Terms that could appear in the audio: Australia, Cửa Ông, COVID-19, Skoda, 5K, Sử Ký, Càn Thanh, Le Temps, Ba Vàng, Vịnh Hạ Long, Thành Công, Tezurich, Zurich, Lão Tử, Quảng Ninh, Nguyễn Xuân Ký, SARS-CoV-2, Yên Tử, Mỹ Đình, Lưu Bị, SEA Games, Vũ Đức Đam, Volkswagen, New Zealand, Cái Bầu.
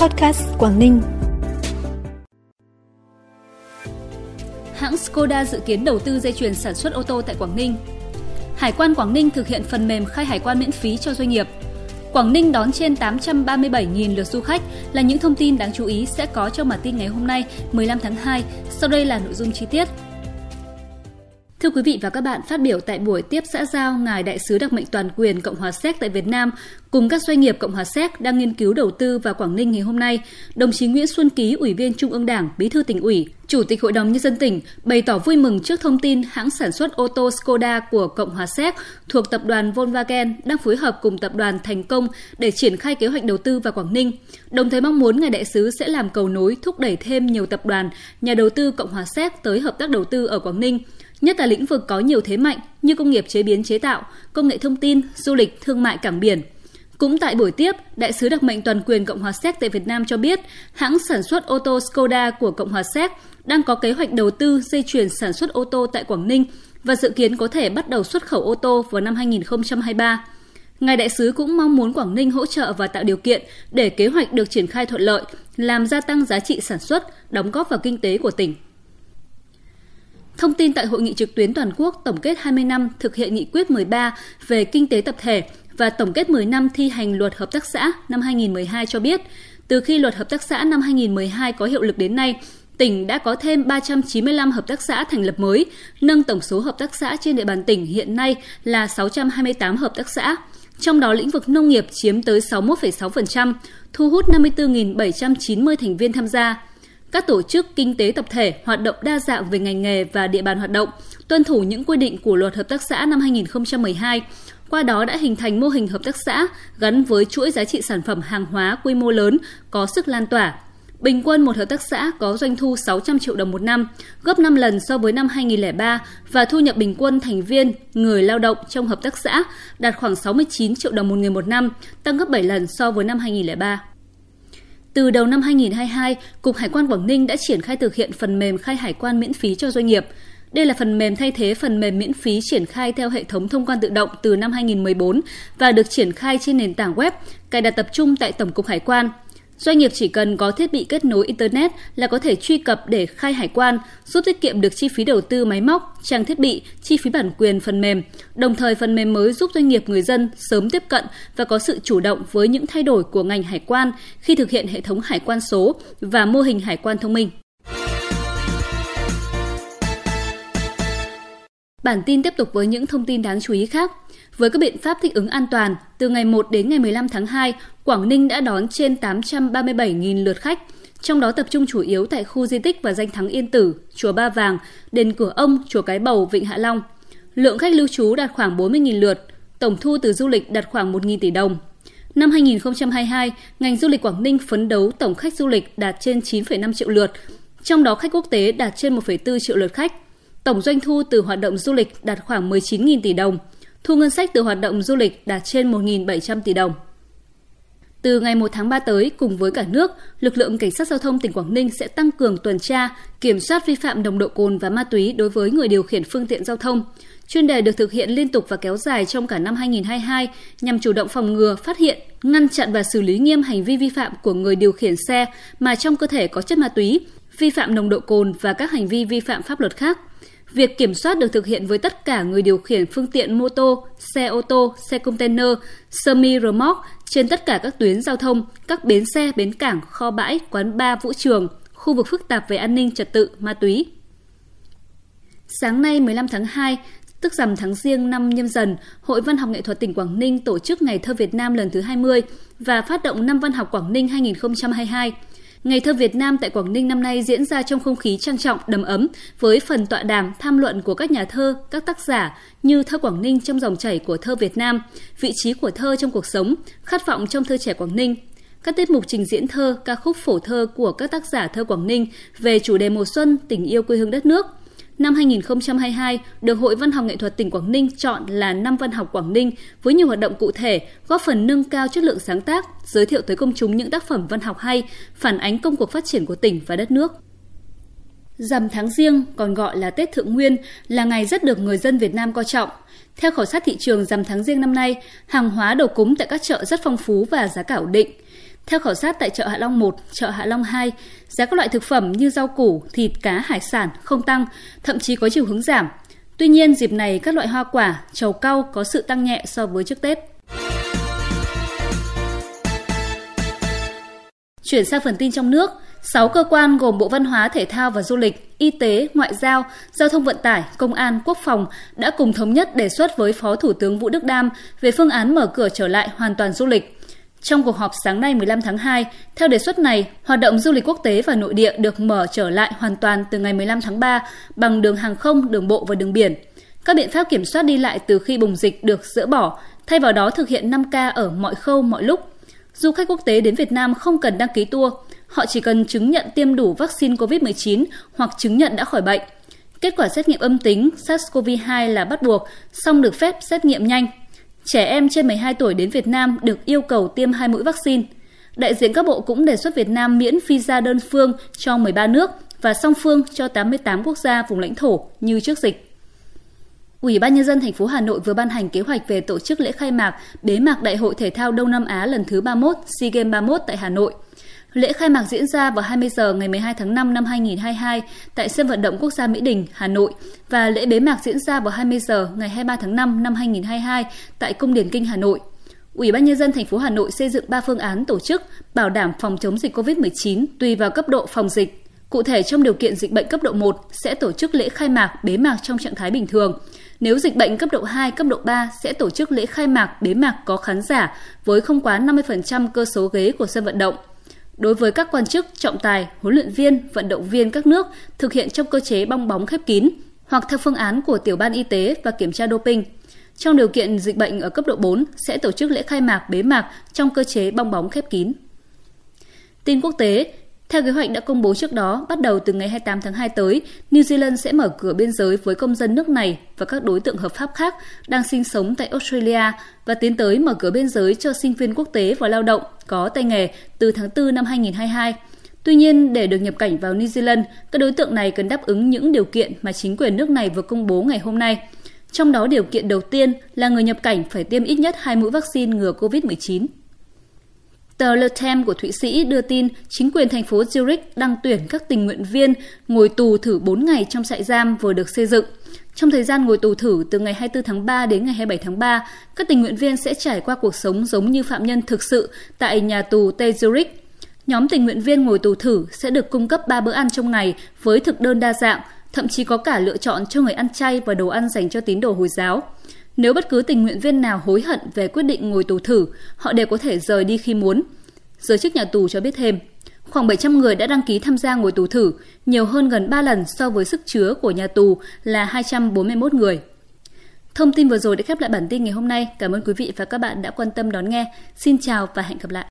Podcast Quảng Ninh. Hãng Skoda dự kiến đầu tư dây chuyền sản xuất ô tô tại Quảng Ninh. Hải quan Quảng Ninh thực hiện phần mềm khai hải quan miễn phí cho doanh nghiệp. Quảng Ninh đón trên 837.000 lượt du khách là những thông tin đáng chú ý sẽ có trong bản tin ngày hôm nay, 15 tháng 2. Sau đây là nội dung chi tiết. Thưa quý vị và các bạn, phát biểu tại buổi tiếp xã giao, Ngài Đại sứ đặc mệnh toàn quyền Cộng hòa Séc tại Việt Nam cùng các doanh nghiệp Cộng hòa Séc đang nghiên cứu đầu tư vào Quảng Ninh ngày hôm nay, đồng chí Nguyễn Xuân Ký, Ủy viên Trung ương Đảng, Bí thư tỉnh ủy, Chủ tịch Hội đồng Nhân dân tỉnh bày tỏ vui mừng trước thông tin hãng sản xuất ô tô Skoda của Cộng hòa Séc thuộc tập đoàn Volkswagen đang phối hợp cùng tập đoàn Thành Công để triển khai kế hoạch đầu tư vào Quảng Ninh. Đồng thời mong muốn Ngài Đại sứ sẽ làm cầu nối thúc đẩy thêm nhiều tập đoàn, nhà đầu tư Cộng hòa Séc tới hợp tác đầu tư ở Quảng Ninh, nhất là lĩnh vực có nhiều thế mạnh như công nghiệp chế biến chế tạo, công nghệ thông tin, du lịch, thương mại cảng biển. Cũng tại buổi tiếp, Đại sứ đặc mệnh toàn quyền Cộng hòa Séc tại Việt Nam cho biết, hãng sản xuất ô tô Skoda của Cộng hòa Séc đang có kế hoạch đầu tư dây chuyền sản xuất ô tô tại Quảng Ninh và dự kiến có thể bắt đầu xuất khẩu ô tô vào năm 2023. Ngài Đại sứ cũng mong muốn Quảng Ninh hỗ trợ và tạo điều kiện để kế hoạch được triển khai thuận lợi, làm gia tăng giá trị sản xuất, đóng góp vào kinh tế của tỉnh. Thông tin tại Hội nghị trực tuyến toàn quốc tổng kết 20 năm thực hiện nghị quyết 13 về kinh tế tập thể và tổng kết 10 năm thi hành luật hợp tác xã năm 2012 cho biết, từ khi luật hợp tác xã năm 2012 có hiệu lực đến nay, tỉnh đã có thêm 395 hợp tác xã thành lập mới, nâng tổng số hợp tác xã trên địa bàn tỉnh hiện nay là 628 hợp tác xã. Trong đó, lĩnh vực nông nghiệp chiếm tới 61,6%, thu hút 54.790 thành viên tham gia. Các tổ chức kinh tế tập thể hoạt động đa dạng về ngành nghề và địa bàn hoạt động, tuân thủ những quy định của luật hợp tác xã năm 2012, qua đó đã hình thành mô hình hợp tác xã gắn với chuỗi giá trị sản phẩm hàng hóa quy mô lớn có sức lan tỏa. Bình quân một hợp tác xã có doanh thu 600 triệu đồng một năm, gấp 5 lần so với năm 2003 và thu nhập bình quân thành viên người lao động trong hợp tác xã đạt khoảng 69 triệu đồng một người một năm, tăng gấp 7 lần so với năm 2003. Từ đầu năm 2022, Cục Hải quan Quảng Ninh đã triển khai thực hiện phần mềm khai hải quan miễn phí cho doanh nghiệp. Đây là phần mềm thay thế phần mềm miễn phí triển khai theo hệ thống thông quan tự động từ năm 2014 và được triển khai trên nền tảng web, cài đặt tập trung tại Tổng cục Hải quan. Doanh nghiệp chỉ cần có thiết bị kết nối Internet là có thể truy cập để khai hải quan, giúp tiết kiệm được chi phí đầu tư máy móc, trang thiết bị, chi phí bản quyền phần mềm. Đồng thời, phần mềm mới giúp doanh nghiệp người dân sớm tiếp cận và có sự chủ động với những thay đổi của ngành hải quan khi thực hiện hệ thống hải quan số và mô hình hải quan thông minh. Bản tin tiếp tục với những thông tin đáng chú ý khác. Với các biện pháp thích ứng an toàn, từ ngày 1 đến ngày 15 tháng 2, Quảng Ninh đã đón trên 837.000 lượt khách, trong đó tập trung chủ yếu tại khu di tích và danh thắng Yên Tử, chùa Ba Vàng, đền Cửa Ông, chùa Cái Bầu, Vịnh Hạ Long. Lượng khách lưu trú đạt khoảng 40.000 lượt, tổng thu từ du lịch đạt khoảng 1.000 tỷ đồng. Năm 2022, ngành du lịch Quảng Ninh phấn đấu tổng khách du lịch đạt trên 9,5 triệu lượt, trong đó khách quốc tế đạt trên 1,4 triệu lượt khách. Tổng doanh thu từ hoạt động du lịch đạt khoảng 19.000 tỷ đồng. Thu ngân sách từ hoạt động du lịch đạt trên 1.700 tỷ đồng. Từ ngày 1 tháng 3 tới, cùng với cả nước, lực lượng cảnh sát giao thông tỉnh Quảng Ninh sẽ tăng cường tuần tra, kiểm soát vi phạm nồng độ cồn và ma túy đối với người điều khiển phương tiện giao thông. Chuyên đề được thực hiện liên tục và kéo dài trong cả năm 2022 nhằm chủ động phòng ngừa, phát hiện, ngăn chặn và xử lý nghiêm hành vi vi phạm của người điều khiển xe mà trong cơ thể có chất ma túy, vi phạm nồng độ cồn và các hành vi vi phạm pháp luật khác. Việc kiểm soát được thực hiện với tất cả người điều khiển phương tiện mô tô, xe ô tô, xe container, semi-remote trên tất cả các tuyến giao thông, các bến xe, bến cảng, kho bãi, quán bar, vũ trường, khu vực phức tạp về an ninh trật tự, ma túy. Sáng nay 15 tháng 2, tức rằm tháng Giêng năm Nhâm Dần, Hội Văn học Nghệ thuật tỉnh Quảng Ninh tổ chức Ngày thơ Việt Nam lần thứ 20 và phát động năm văn học Quảng Ninh 2022. Ngày thơ Việt Nam tại Quảng Ninh năm nay diễn ra trong không khí trang trọng, đầm ấm với phần tọa đàm, tham luận của các nhà thơ, các tác giả như thơ Quảng Ninh trong dòng chảy của thơ Việt Nam, vị trí của thơ trong cuộc sống, khát vọng trong thơ trẻ Quảng Ninh. Các tiết mục trình diễn thơ, ca khúc phổ thơ của các tác giả thơ Quảng Ninh về chủ đề mùa xuân, tình yêu quê hương đất nước. Năm 2022 được Hội Văn học Nghệ thuật tỉnh Quảng Ninh chọn là năm văn học Quảng Ninh với nhiều hoạt động cụ thể góp phần nâng cao chất lượng sáng tác, giới thiệu tới công chúng những tác phẩm văn học hay, phản ánh công cuộc phát triển của tỉnh và đất nước. Rằm tháng Giêng, còn gọi là Tết Thượng Nguyên, là ngày rất được người dân Việt Nam coi trọng. Theo khảo sát thị trường rằm tháng Giêng năm nay, hàng hóa đồ cúng tại các chợ rất phong phú và giá cả ổn định. Theo khảo sát tại chợ Hạ Long 1, chợ Hạ Long 2, giá các loại thực phẩm như rau củ, thịt, cá, hải sản không tăng, thậm chí có chiều hướng giảm. Tuy nhiên, dịp này các loại hoa quả, trầu cau có sự tăng nhẹ so với trước Tết. Chuyển sang phần tin trong nước, 6 cơ quan gồm Bộ Văn hóa, Thể thao và Du lịch, Y tế, Ngoại giao, Giao thông vận tải, Công an, Quốc phòng đã cùng thống nhất đề xuất với Phó Thủ tướng Vũ Đức Đam về phương án mở cửa trở lại hoàn toàn du lịch. Trong cuộc họp sáng nay 15 tháng 2, theo đề xuất này, hoạt động du lịch quốc tế và nội địa được mở trở lại hoàn toàn từ ngày 15 tháng 3 bằng đường hàng không, đường bộ và đường biển. Các biện pháp kiểm soát đi lại từ khi bùng dịch được dỡ bỏ, thay vào đó thực hiện 5K ở mọi khâu, mọi lúc. Du khách quốc tế đến Việt Nam không cần đăng ký tour, họ chỉ cần chứng nhận tiêm đủ vaccine COVID-19 hoặc chứng nhận đã khỏi bệnh. Kết quả xét nghiệm âm tính SARS-CoV-2 là bắt buộc, song được phép xét nghiệm nhanh. Trẻ em trên 12 tuổi đến Việt Nam được yêu cầu tiêm 2 mũi vaccine. Đại diện các bộ cũng đề xuất Việt Nam miễn visa đơn phương cho 13 nước và song phương cho 88 quốc gia vùng lãnh thổ như trước dịch. Ủy ban nhân dân thành phố Hà Nội vừa ban hành kế hoạch về tổ chức lễ khai mạc, bế mạc Đại hội thể thao Đông Nam Á lần thứ 31 SEA Games 31 tại Hà Nội. Lễ khai mạc diễn ra vào 20 giờ ngày 12 tháng 5 năm 2022 tại Sân vận động Quốc gia Mỹ Đình, Hà Nội và lễ bế mạc diễn ra vào 20 giờ ngày 23 tháng 5 năm 2022 tại Cung Điển Kinh, Hà Nội. Ủy ban nhân dân thành phố Hà Nội xây dựng 3 phương án tổ chức bảo đảm phòng chống dịch COVID-19 tùy vào cấp độ phòng dịch. Cụ thể, trong điều kiện dịch bệnh cấp độ 1 sẽ tổ chức lễ khai mạc, bế mạc trong trạng thái bình thường. Nếu dịch bệnh cấp độ 2, cấp độ 3 sẽ tổ chức lễ khai mạc, bế mạc có khán giả với không quá 50% cơ số ghế của sân vận động. Đối với các quan chức, trọng tài, huấn luyện viên, vận động viên các nước thực hiện trong cơ chế bong bóng khép kín hoặc theo phương án của Tiểu ban Y tế và kiểm tra doping. Trong điều kiện dịch bệnh ở cấp độ 4 sẽ tổ chức lễ khai mạc, bế mạc trong cơ chế bong bóng khép kín. Tin quốc tế. Theo kế hoạch đã công bố trước đó, bắt đầu từ ngày 28 tháng 2 tới, New Zealand sẽ mở cửa biên giới với công dân nước này và các đối tượng hợp pháp khác đang sinh sống tại Australia và tiến tới mở cửa biên giới cho sinh viên quốc tế và lao động có tay nghề từ tháng 4 năm 2022. Tuy nhiên, để được nhập cảnh vào New Zealand, các đối tượng này cần đáp ứng những điều kiện mà chính quyền nước này vừa công bố ngày hôm nay. Trong đó, điều kiện đầu tiên là người nhập cảnh phải tiêm ít nhất 2 mũi vaccine ngừa COVID-19. Tờ Le Temps của Thụy Sĩ đưa tin chính quyền thành phố Zurich đang tuyển các tình nguyện viên ngồi tù thử 4 ngày trong trại giam vừa được xây dựng. Trong thời gian ngồi tù thử từ ngày 24 tháng 3 đến ngày 27 tháng 3, các tình nguyện viên sẽ trải qua cuộc sống giống như phạm nhân thực sự tại nhà tù Tezurich. Nhóm tình nguyện viên ngồi tù thử sẽ được cung cấp 3 bữa ăn trong ngày với thực đơn đa dạng, thậm chí có cả lựa chọn cho người ăn chay và đồ ăn dành cho tín đồ Hồi giáo. Nếu bất cứ tình nguyện viên nào hối hận về quyết định ngồi tù thử, họ đều có thể rời đi khi muốn. Giới chức nhà tù cho biết thêm, khoảng 700 người đã đăng ký tham gia ngồi tù thử, nhiều hơn gần 3 lần so với sức chứa của nhà tù là 241 người. Thông tin vừa rồi đã khép lại bản tin ngày hôm nay. Cảm ơn quý vị và các bạn đã quan tâm đón nghe. Xin chào và hẹn gặp lại!